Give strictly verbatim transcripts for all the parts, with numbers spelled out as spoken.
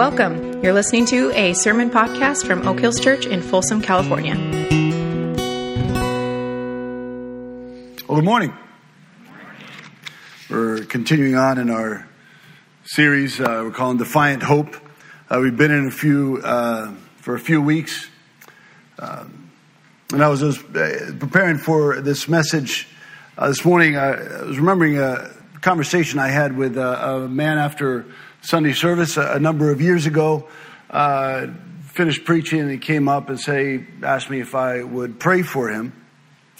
Welcome. You're listening to a sermon podcast from Oak Hills Church in Folsom, California. Well, good morning. We're continuing on in our series uh, we're calling Defiant Hope. Uh, we've been in a few uh, for a few weeks. Um, and I was just preparing for this message uh, this morning. I was remembering a conversation I had with a, a man after Sunday service a number of years ago, uh, finished preaching, and he came up and say, asked me if I would pray for him.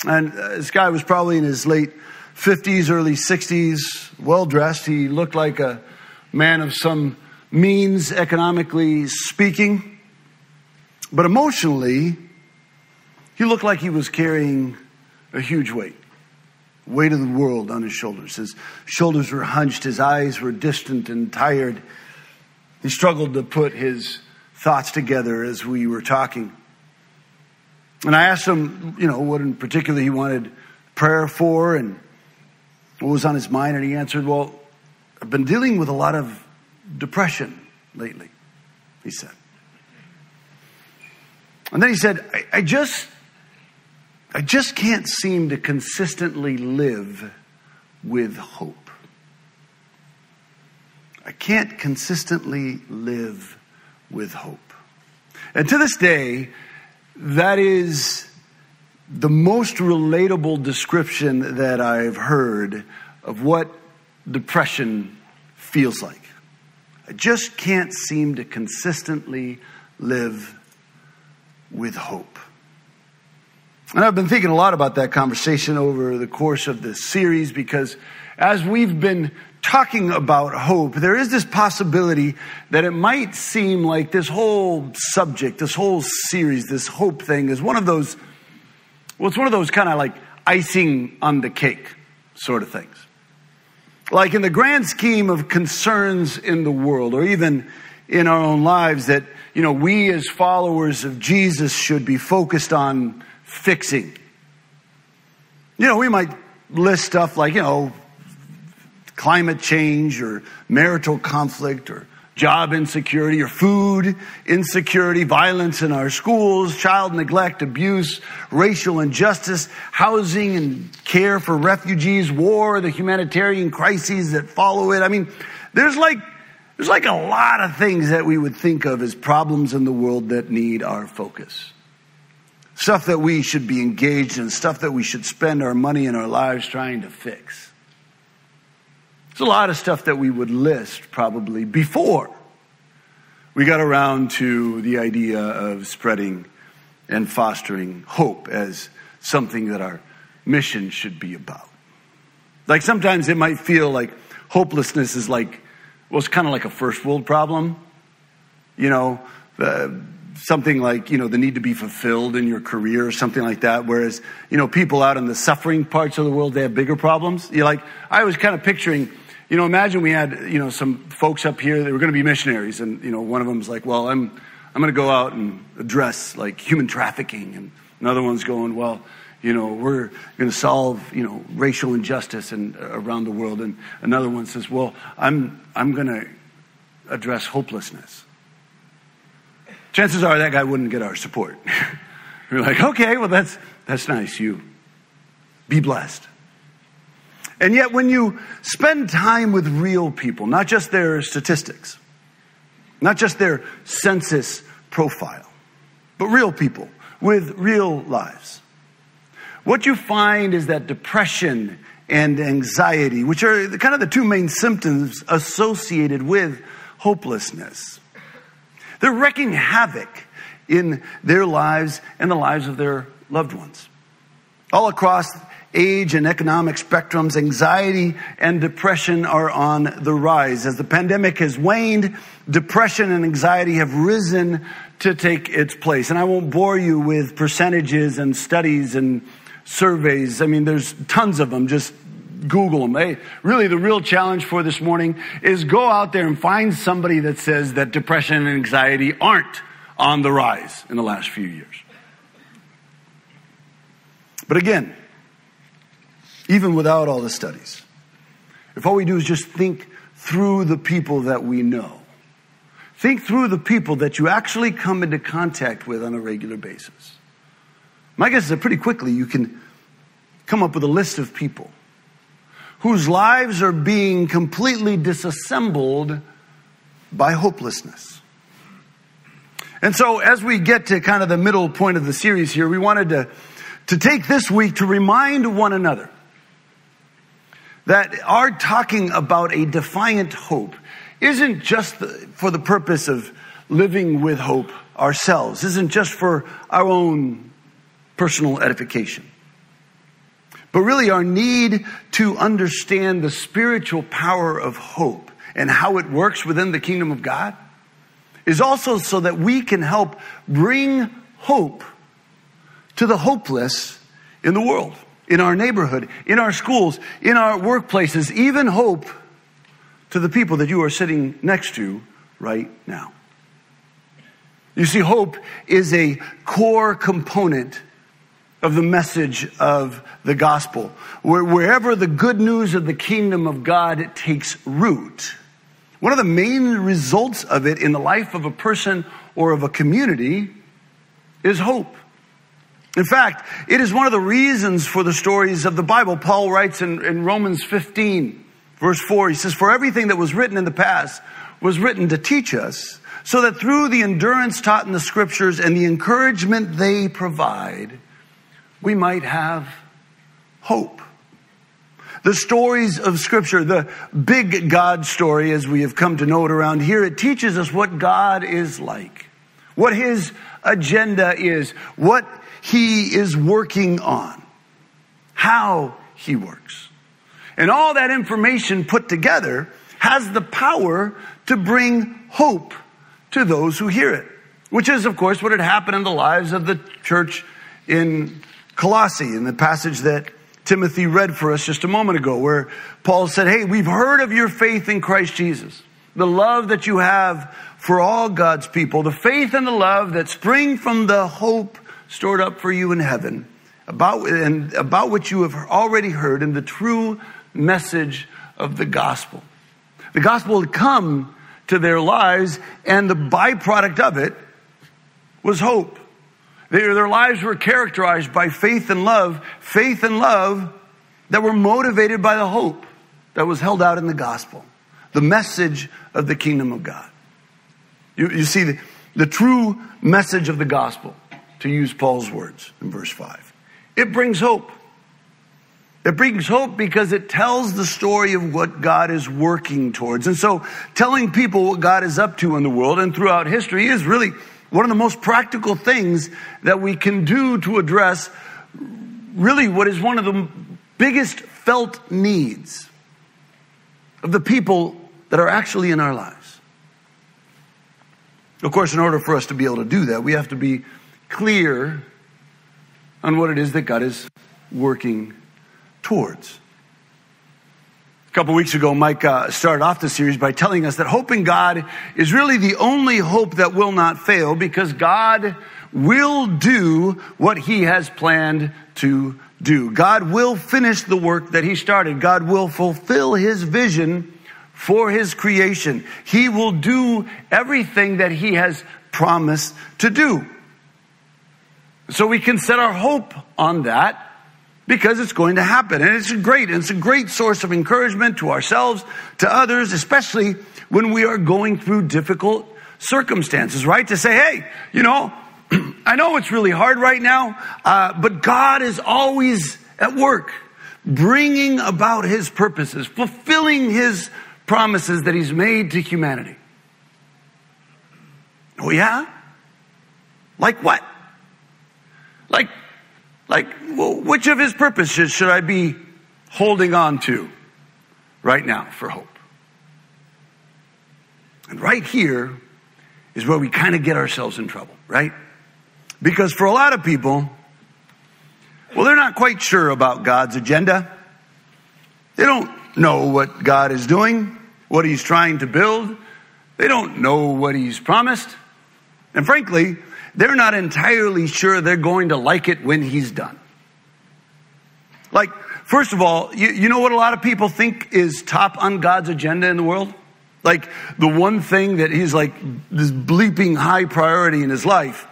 And uh, this guy was probably in his late fifties, early sixties, well-dressed. He looked like a man of some means, economically speaking. But emotionally, he looked like he was carrying a huge weight. Weight of the world on his shoulders. His shoulders were hunched. His eyes were distant and tired. He struggled to put his thoughts together as we were talking. And I asked him, you know, what in particular he wanted prayer for and what was on his mind. And he answered, well, I've been dealing with a lot of depression lately, he said. And then he said, I, I just... I just can't seem to consistently live with hope. I can't consistently live with hope. And to this day, that is the most relatable description that I've heard of what depression feels like. I just can't seem to consistently live with hope. And I've been thinking a lot about that conversation over the course of this series, because as we've been talking about hope, there is this possibility that it might seem like this whole subject, this whole series, this hope thing is one of those, well, it's one of those kind of like icing on the cake sort of things. Like in the grand scheme of concerns in the world, or even in our own lives, that, you know, we as followers of Jesus should be focused on fixing. You know, we might list stuff like, you know, climate change or marital conflict or job insecurity or food insecurity, violence in our schools, child neglect, abuse, racial injustice, housing and care for refugees, war, the humanitarian crises that follow it. I mean, there's like there's like a lot of things that we would think of as problems in the world that need our focus. Stuff that we should be engaged in, stuff that we should spend our money and our lives trying to fix. There's a lot of stuff that we would list probably before we got around to the idea of spreading and fostering hope as something that our mission should be about. Like sometimes it might feel like hopelessness is like, well, it's kind of like a first world problem. You know, uh, something like, you know, the need to be fulfilled in your career or something like that. Whereas, you know, people out in the suffering parts of the world, they have bigger problems. You're like, I was kind of picturing, you know, imagine we had, you know, some folks up here that were going to be missionaries. And, you know, one of them's like, well, I'm, I'm going to go out and address like human trafficking. And another one's going, well, you know, we're going to solve, you know, racial injustice and uh, around the world. And another one says, well, I'm, I'm going to address hopelessness. Chances are that guy wouldn't get our support. We're like, okay, well, that's that's nice. You be blessed. And yet when you spend time with real people, not just their statistics, not just their census profile, but real people with real lives, what you find is that depression and anxiety, which are kind of the two main symptoms associated with hopelessness, they're wreaking havoc in their lives and the lives of their loved ones. All across age and economic spectrums, anxiety and depression are on the rise. As the pandemic has waned, depression and anxiety have risen to take its place. And I won't bore you with percentages and studies and surveys. I mean, there's tons of them. Just Google them. Hey, really, the real challenge for this morning is go out there and find somebody that says that depression and anxiety aren't on the rise in the last few years. But again, even without all the studies, if all we do is just think through the people that we know, Think through the people that you actually come into contact with on a regular basis. My guess is that pretty quickly you can come up with a list of people whose lives are being completely disassembled by hopelessness. And so as we get to kind of the middle point of the series here, we wanted to, to take this week to remind one another that our talking about a defiant hope isn't just for the purpose of living with hope ourselves, isn't just for our own personal edification, but really our need to understand the spiritual power of hope and how it works within the kingdom of God is also so that we can help bring hope to the hopeless in the world, in our neighborhood, in our schools, in our workplaces, even hope to the people that you are sitting next to right now. You see, hope is a core component of the message of the gospel. Where, wherever the good news of the kingdom of God takes root, one of the main results of it in the life of a person or of a community is hope. In fact, it is one of the reasons for the stories of the Bible. Paul writes in, in Romans fifteen, verse four, he says, "For everything that was written in the past was written to teach us, so that through the endurance taught in the scriptures and the encouragement they provide, we might have hope." The stories of scripture, the big God story as we have come to know it around here, it teaches us what God is like, what his agenda is, what he is working on, how he works. And all that information put together has the power to bring hope to those who hear it, which is, of course, what had happened in the lives of the church in Colossae, in the passage that Timothy read for us just a moment ago, where Paul said, "Hey, we've heard of your faith in Christ Jesus, the love that you have for all God's people, the faith and the love that spring from the hope stored up for you in heaven, about and about which you have already heard in the true message of the gospel." The gospel had come to their lives, and the byproduct of it was hope. They, their lives were characterized by faith and love, faith and love that were motivated by the hope that was held out in the gospel, the message of the kingdom of God. You, you see, the, the true message of the gospel, to use Paul's words in verse five, it brings hope. It brings hope because it tells the story of what God is working towards. And so telling people what God is up to in the world and throughout history is really one of the most practical things that we can do to address really what is one of the biggest felt needs of the people that are actually in our lives. Of course, in order for us to be able to do that, we have to be clear on what it is that God is working towards. A couple weeks ago, Mike uh, started off the series by telling us that hope in God is really the only hope that will not fail, because God will do what he has planned to do. God will finish the work that he started. God will fulfill his vision for his creation. He will do everything that he has promised to do. So we can set our hope on that, because it's going to happen. And it's great. It's a great source of encouragement to ourselves, to others, especially when we are going through difficult circumstances, right? To say, hey, you know, I know it's really hard right now, uh, but God is always at work, bringing about his purposes, fulfilling his promises that he's made to humanity. Oh, yeah? Like what? Like Like, well, which of his purposes should I be holding on to right now for hope? And right here is where we kind of get ourselves in trouble, right? Because for a lot of people, well, they're not quite sure about God's agenda. They don't know what God is doing, what he's trying to build. They don't know what he's promised. And frankly, they're not entirely sure they're going to like it when he's done. Like, first of all, you, you know what a lot of people think is top on God's agenda in the world? Like the one thing that he's like this bleeping high priority in his life.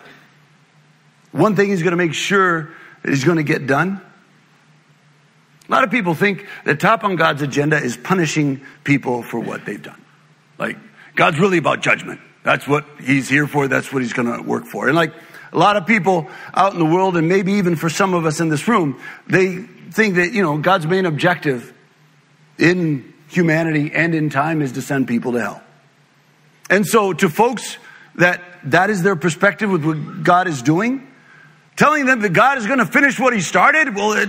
One thing he's going to make sure that he's going to get done. A lot of people think that top on God's agenda is punishing people for what they've done. Like God's really about judgment. That's what he's here for. That's what he's going to work for. And like a lot of people out in the world, and maybe even for some of us in this room, they think that, you know, God's main objective in humanity and in time is to send people to hell. And so to folks that that is their perspective with what God is doing, telling them that God is going to finish what he started, well, it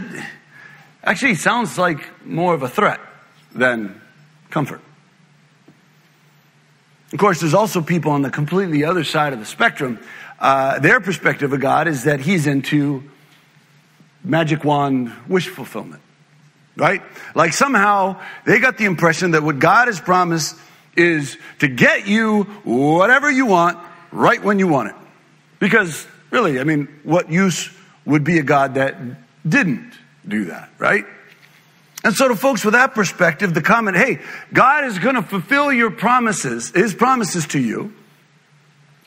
actually sounds like more of a threat than comfort. Of course, there's also people on the completely other side of the spectrum. Uh, their perspective of God is that he's into magic wand wish fulfillment, right? Like somehow they got the impression that what God has promised is to get you whatever you want right when you want it. Because really, I mean, what use would be a God that didn't do that, right? And so to folks with that perspective, the comment, hey, God is going to fulfill your promises, his promises to you.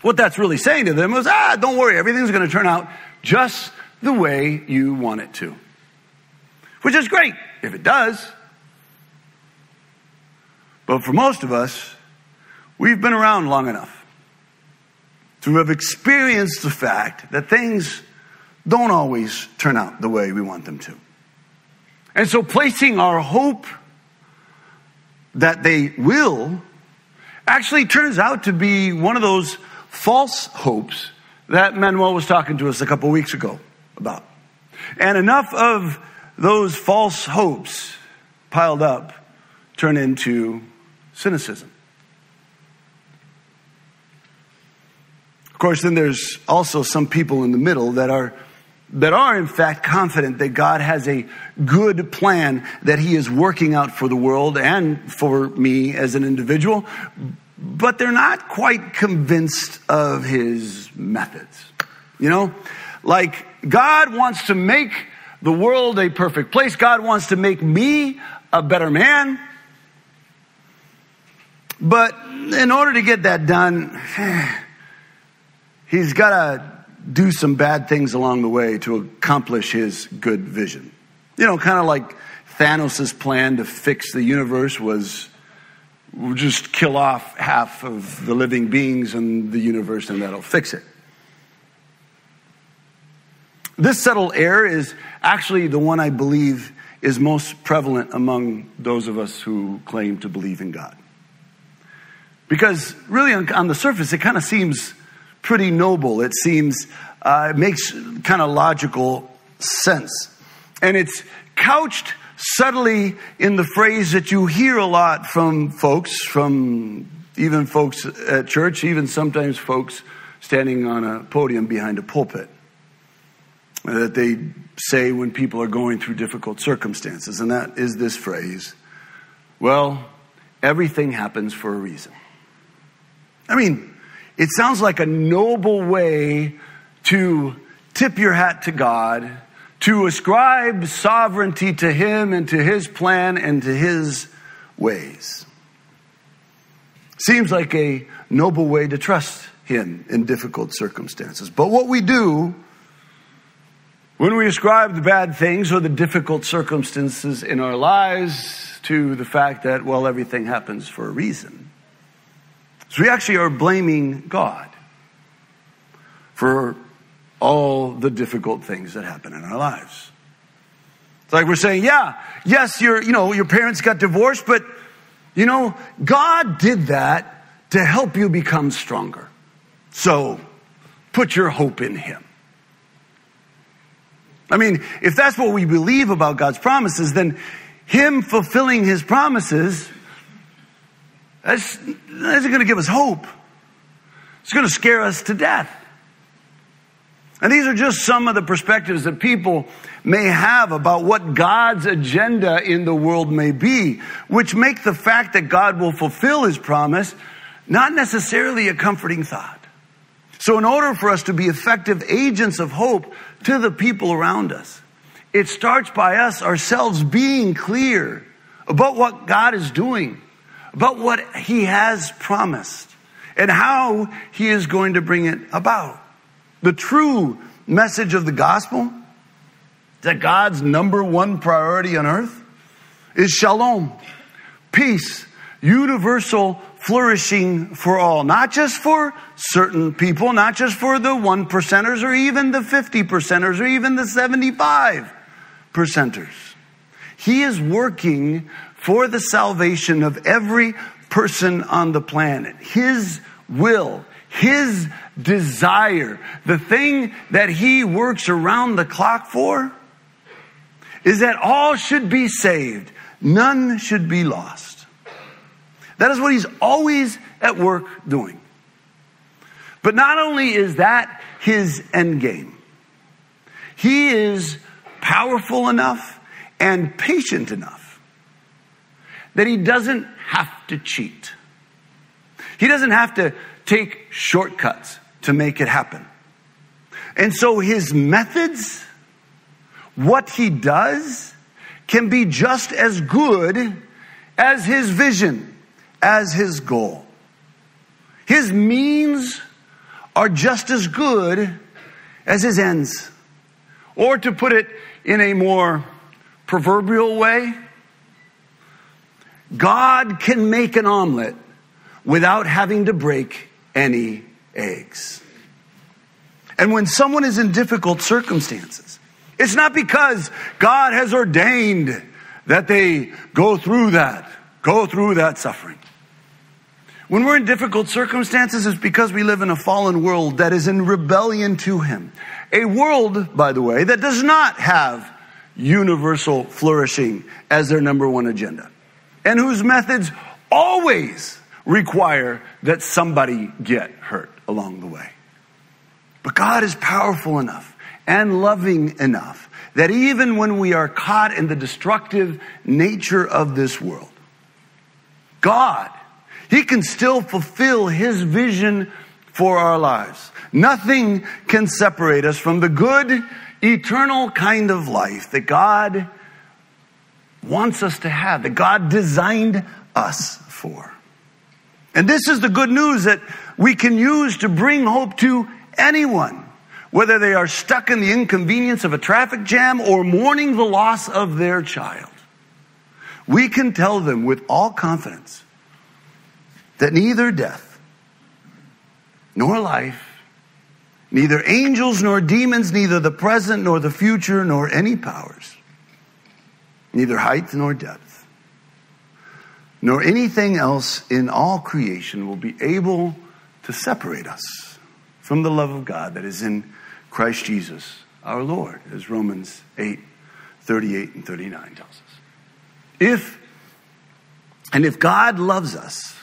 What that's really saying to them is, ah, don't worry, everything's going to turn out just the way you want it to. Which is great if it does. But for most of us, we've been around long enough to have experienced the fact that things don't always turn out the way we want them to. And so placing our hope that they will actually turns out to be one of those false hopes that Manuel was talking to us a couple weeks ago about. And enough of those false hopes piled up turn into cynicism. Of course, then there's also some people in the middle that are that are in fact confident that God has a good plan that he is working out for the world and for me as an individual, but they're not quite convinced of his methods. You know, like God wants to make the world a perfect place. God wants to make me a better man. But in order to get that done, he's got to do some bad things along the way to accomplish his good vision. You know, kind of like Thanos' plan to fix the universe was we'll just kill off half of the living beings in the universe and that'll fix it. This subtle error is actually the one I believe is most prevalent among those of us who claim to believe in God. Because really on the surface, it kind of seems pretty noble. It seems, uh, it makes kind of logical sense. And it's couched subtly in the phrase that you hear a lot from folks, from even folks at church, even sometimes folks standing on a podium behind a pulpit, that they say when people are going through difficult circumstances. And that is this phrase, well, everything happens for a reason. I mean, it sounds like a noble way to tip your hat to God, to ascribe sovereignty to him and to his plan and to his ways. Seems like a noble way to trust him in difficult circumstances. But what we do when we ascribe the bad things or the difficult circumstances in our lives to the fact that, well, everything happens for a reason, so we actually are blaming God for all the difficult things that happen in our lives. It's like we're saying, yeah, yes, your, you know, your parents got divorced, but, you know, God did that to help you become stronger. So put your hope in him. I mean, if that's what we believe about God's promises, then him fulfilling his promises, That's, that isn't going to give us hope. It's going to scare us to death. And these are just some of the perspectives that people may have about what God's agenda in the world may be, which make the fact that God will fulfill his promise not necessarily a comforting thought. So in order for us to be effective agents of hope to the people around us, it starts by us ourselves being clear about what God is doing, but what he has promised and how he is going to bring it about. The true message of the gospel, that God's number one priority on earth is shalom, peace, universal flourishing for all. Not just for certain people, not just for the one percenters or even the fifty percenters or even the seventy-five percenters. He is working for the salvation of every person on the planet. His will, his desire, the thing that he works around the clock for, is that all should be saved. None should be lost. That is what he's always at work doing. But not only is that his end game, he is powerful enough and patient enough that he doesn't have to cheat. He doesn't have to take shortcuts to make it happen. And so his methods, what he does, can be just as good as his vision, as his goal. His means are just as good as his ends. Or to put it in a more proverbial way, God can make an omelet without having to break any eggs. And when someone is in difficult circumstances, it's not because God has ordained that they go through that, go through that suffering. When we're in difficult circumstances, it's because we live in a fallen world that is in rebellion to Him. A world, by the way, that does not have universal flourishing as their number one agenda, and whose methods always require that somebody get hurt along the way. But God is powerful enough and loving enough that even when we are caught in the destructive nature of this world, God, He can still fulfill His vision for our lives. Nothing can separate us from the good, eternal kind of life that God wants us to have, that God designed us for. And this is the good news that we can use to bring hope to anyone, whether they are stuck in the inconvenience of a traffic jam or mourning the loss of their child. We can tell them with all confidence that neither death nor life, neither angels nor demons, neither the present nor the future nor any powers, neither height nor depth, nor anything else in all creation will be able to separate us from the love of God that is in Christ Jesus, our Lord, as Romans eight, thirty-eight and thirty-nine tells us. If, and if God loves us,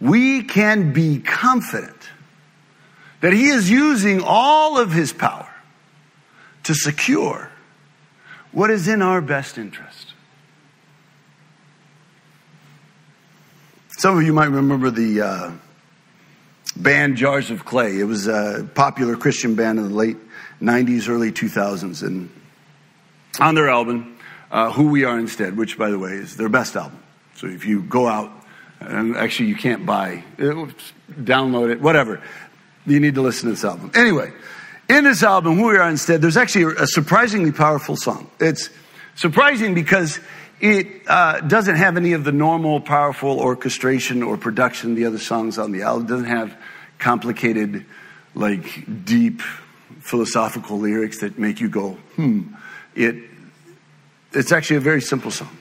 we can be confident that He is using all of His power to secure what is in our best interest. Some of you might remember the uh, band Jars of Clay. It was a popular Christian band in the late nineties, early two thousands. And on their album, uh, Who We Are Instead, which, by the way, is their best album. So if you go out, and actually you can't buy it, download it, whatever. You need to listen to this album. Anyway, in this album, Who We Are Instead, there's actually a surprisingly powerful song. It's surprising because It uh, doesn't have any of the normal powerful orchestration or production the other songs on the album. It doesn't have complicated, like, deep philosophical lyrics that make you go, hmm. It, it's actually a very simple song.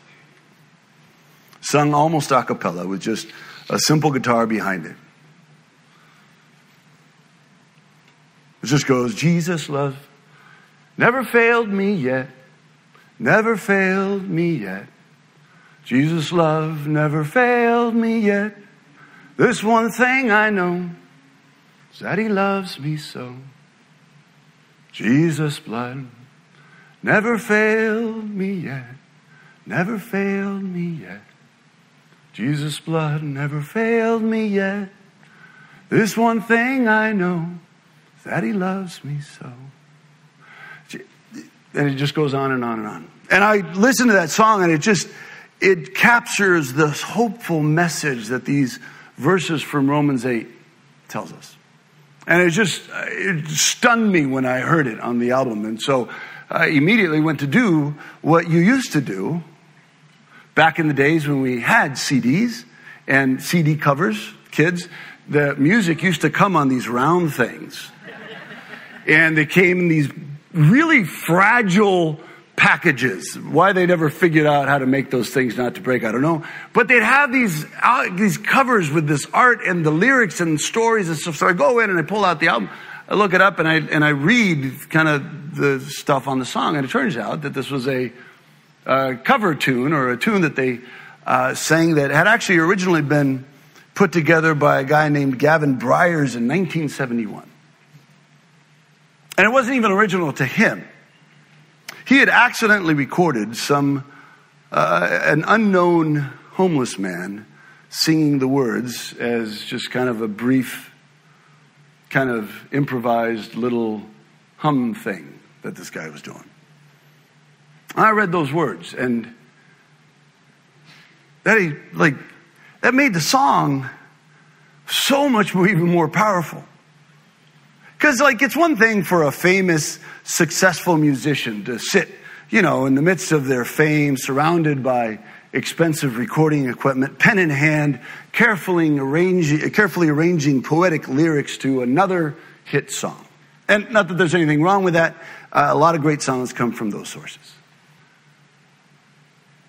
Sung almost a cappella with just a simple guitar behind it. It just goes, Jesus, love, never failed me yet. Never failed me yet. Jesus' love never failed me yet. This one thing I know is that He loves me so. Jesus' blood never failed me yet. Never failed me yet. Jesus' blood never failed me yet. This one thing I know is that He loves me so. And it just goes on and on and on. And I listened to that song, and it just, it captures the hopeful message that these verses from Romans eight tells us. And it just it stunned me when I heard it on the album. And so I immediately went to do what you used to do back in the days when we had C Ds and C D covers, kids. The music used to come on these round things. And they came in these really fragile packages. Why they never figured out how to make those things not to break, I don't know. But they'd have these uh, these covers with this art and the lyrics and stories and stuff. So I go in and I pull out the album. I look it up and I and I read kind of the stuff on the song. And it turns out that this was a uh, cover tune, or a tune that they uh, sang that had actually originally been put together by a guy named Gavin Bryars in nineteen seventy-one. And it wasn't even original to him. He had accidentally recorded some uh, an unknown homeless man singing the words as just kind of a brief, kind of improvised little hum thing that this guy was doing. I read those words, and that he like that made the song so much more, even more powerful. Because, like, it's one thing for a famous, successful musician to sit, you know, in the midst of their fame, surrounded by expensive recording equipment, pen in hand, carefully arranging, carefully arranging poetic lyrics to another hit song. And not that there's anything wrong with that. Uh, a lot of great songs come from those sources.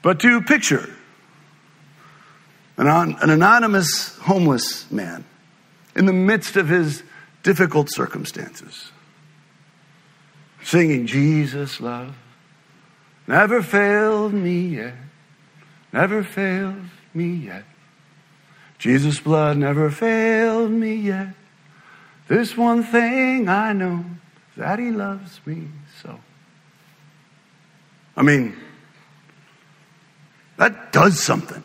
But to picture an, an anonymous homeless man in the midst of his difficult circumstances, singing, "Jesus, love, never failed me yet, never failed me yet. Jesus' blood never failed me yet. This one thing I know, that he loves me so." I mean, that does something.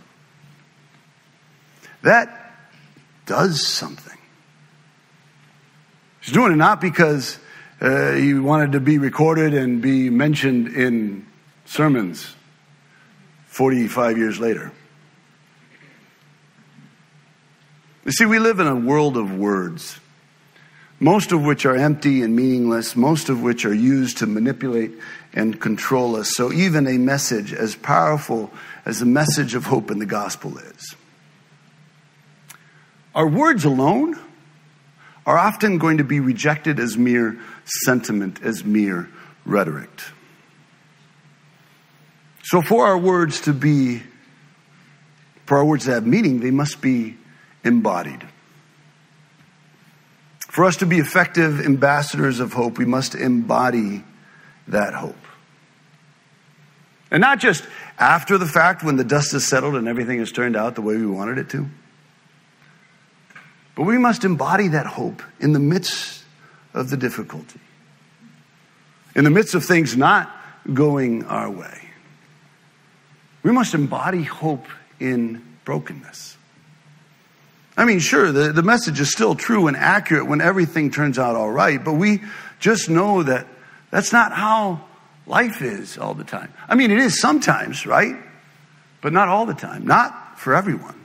That does something. He's doing it not because uh, he wanted to be recorded and be mentioned in sermons forty-five years later. You see, we live in a world of words, most of which are empty and meaningless, most of which are used to manipulate and control us. So even a message as powerful as the message of hope in the gospel is, are words alone are often going to be rejected as mere sentiment, as mere rhetoric. So for our words to be, for our words to have meaning, they must be embodied. For us to be effective ambassadors of hope, we must embody that hope. And not just after the fact, when the dust has settled and everything has turned out the way we wanted it to. But we must embody that hope in the midst of the difficulty, in the midst of things not going our way. We must embody hope in brokenness. I mean, sure, the, the message is still true and accurate when everything turns out all right, but we just know that that's not how life is all the time. I mean, it is sometimes, right? But not all the time, not for everyone.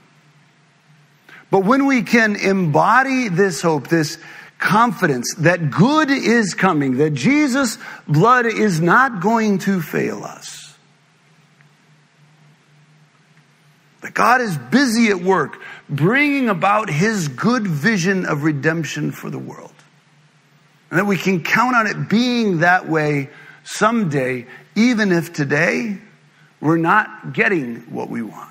But when we can embody this hope, this confidence that good is coming, that Jesus' blood is not going to fail us, that God is busy at work bringing about his good vision of redemption for the world, and that we can count on it being that way someday, even if today we're not getting what we want.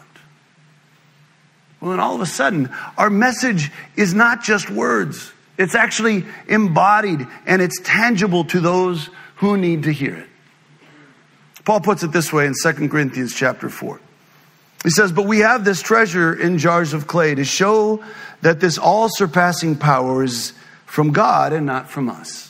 Well, then all of a sudden, our message is not just words. It's actually embodied, and it's tangible to those who need to hear it. Paul puts it this way in Second Corinthians chapter four. He says, "But we have this treasure in jars of clay to show that this all-surpassing power is from God and not from us.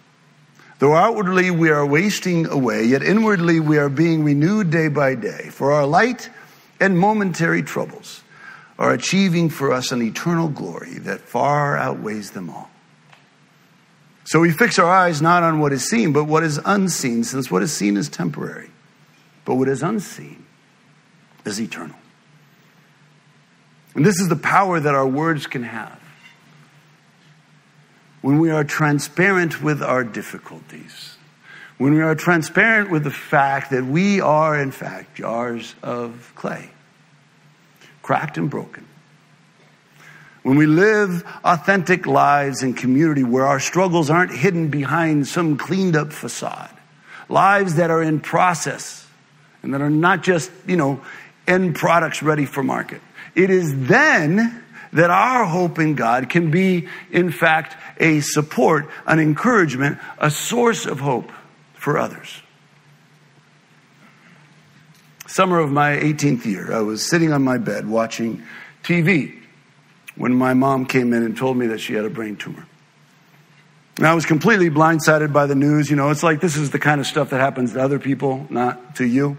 Though outwardly we are wasting away, yet inwardly we are being renewed day by day. For our light and momentary troubles are achieving for us an eternal glory that far outweighs them all. So we fix our eyes not on what is seen, but what is unseen, since what is seen is temporary, but what is unseen is eternal. And this is the power that our words can have. When we are transparent with our difficulties, when we are transparent with the fact that we are, in fact, jars of clay, cracked and broken. When we live authentic lives in community where our struggles aren't hidden behind some cleaned up facade. Lives that are in process and that are not just, you know, end products ready for market. It is then that our hope in God can be, in fact, a support, an encouragement, a source of hope for others. Summer of my eighteenth year, I was sitting on my bed watching T V when my mom came in and told me that she had a brain tumor. And I was completely blindsided by the news. You know, it's like this is the kind of stuff that happens to other people, not to you.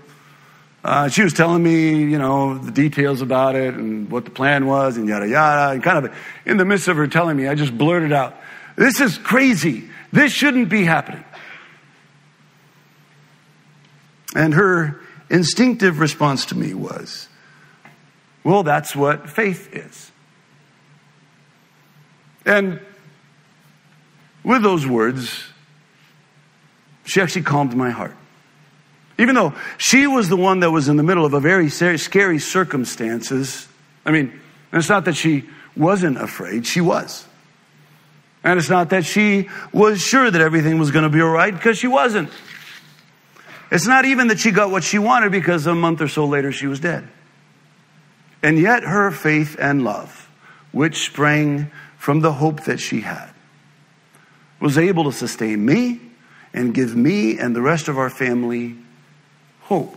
Uh, she was telling me, you know, the details about it and what the plan was and yada, yada. And kind of in the midst of her telling me, I just blurted out, "This is crazy. This shouldn't be happening." And her instinctive response to me was, "Well, that's what faith is." And with those words, she actually calmed my heart. Even though she was the one that was in the middle of a very scary circumstances, I mean, it's not that she wasn't afraid, she was. And it's not that she was sure that everything was going to be all right, because she wasn't. It's not even that she got what she wanted, because a month or so later she was dead. And yet her faith and love, which sprang from the hope that she had, was able to sustain me and give me and the rest of our family hope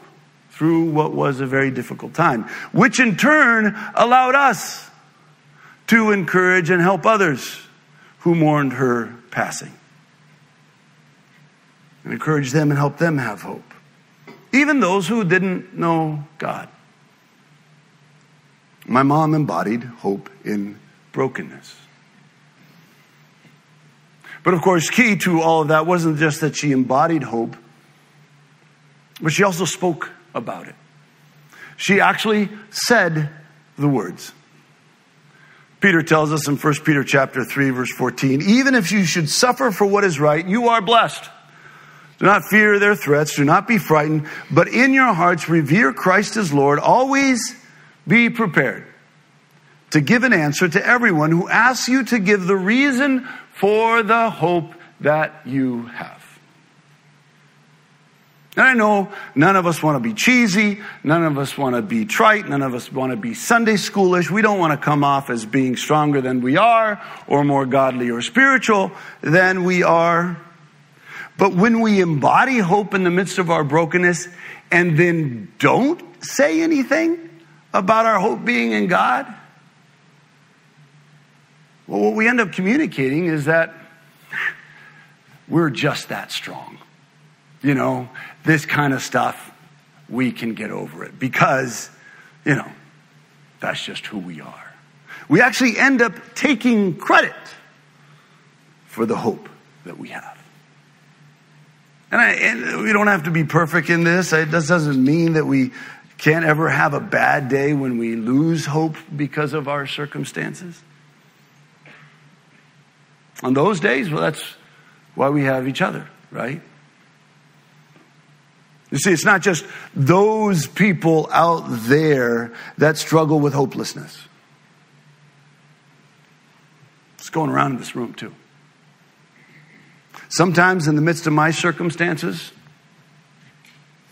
through what was a very difficult time, which in turn allowed us to encourage and help others who mourned her passing and encourage them and help them have hope, even those who didn't know God. My mom embodied hope in brokenness. But of course, key to all of that wasn't just that she embodied hope, but she also spoke about it. She actually said the words. Peter tells us in First Peter chapter three, verse fourteen, "Even if you should suffer for what is right, you are blessed. Do not fear their threats, do not be frightened, but in your hearts revere Christ as Lord. Always be prepared to give an answer to everyone who asks you to give the reason for the hope that you have." And I know none of us want to be cheesy. None of us want to be trite. None of us want to be Sunday schoolish. We don't want to come off as being stronger than we are or more godly or spiritual than we are. But when we embody hope in the midst of our brokenness and then don't say anything about our hope being in God, well, what we end up communicating is that we're just that strong. You know, this kind of stuff, we can get over it because, you know, that's just who we are. We actually end up taking credit for the hope that we have. And, I, and we don't have to be perfect in this. It doesn't mean that we can't ever have a bad day when we lose hope because of our circumstances. On those days, well, that's why we have each other, right? You see, it's not just those people out there that struggle with hopelessness. It's going around in this room, too. Sometimes in the midst of my circumstances,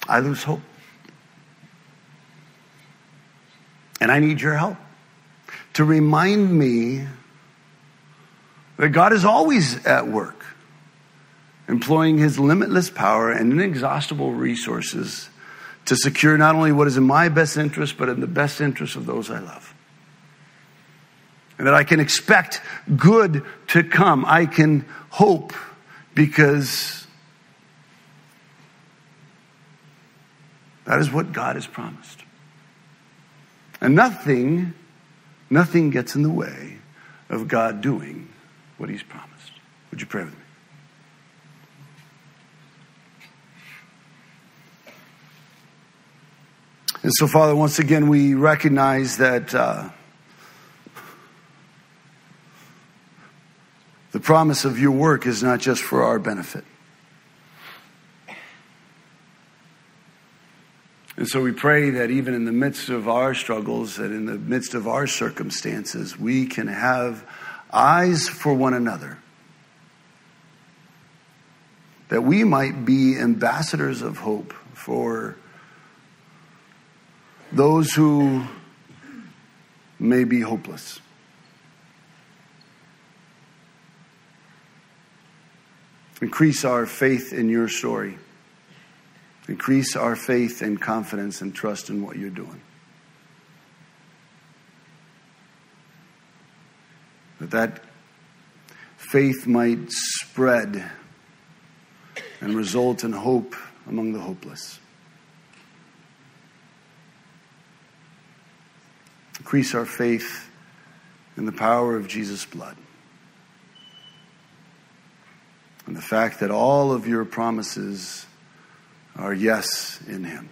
I lose hope. And I need your help to remind me that God is always at work employing his limitless power and inexhaustible resources to secure not only what is in my best interest, but in the best interest of those I love. And that I can expect good to come. I can hope because that is what God has promised. And nothing, nothing gets in the way of God doing what he's promised. Would you pray with me? And so, Father, once again, we recognize that uh, the promise of your work is not just for our benefit. And so we pray that even in the midst of our struggles, that in the midst of our circumstances, we can have eyes for one another. That we might be ambassadors of hope for those who may be hopeless. Increase our faith in your story. Increase our faith and confidence and trust in what you're doing. That that faith might spread and result in hope among the hopeless. Increase our faith in the power of Jesus' blood. And the fact that all of your promises are yes in him.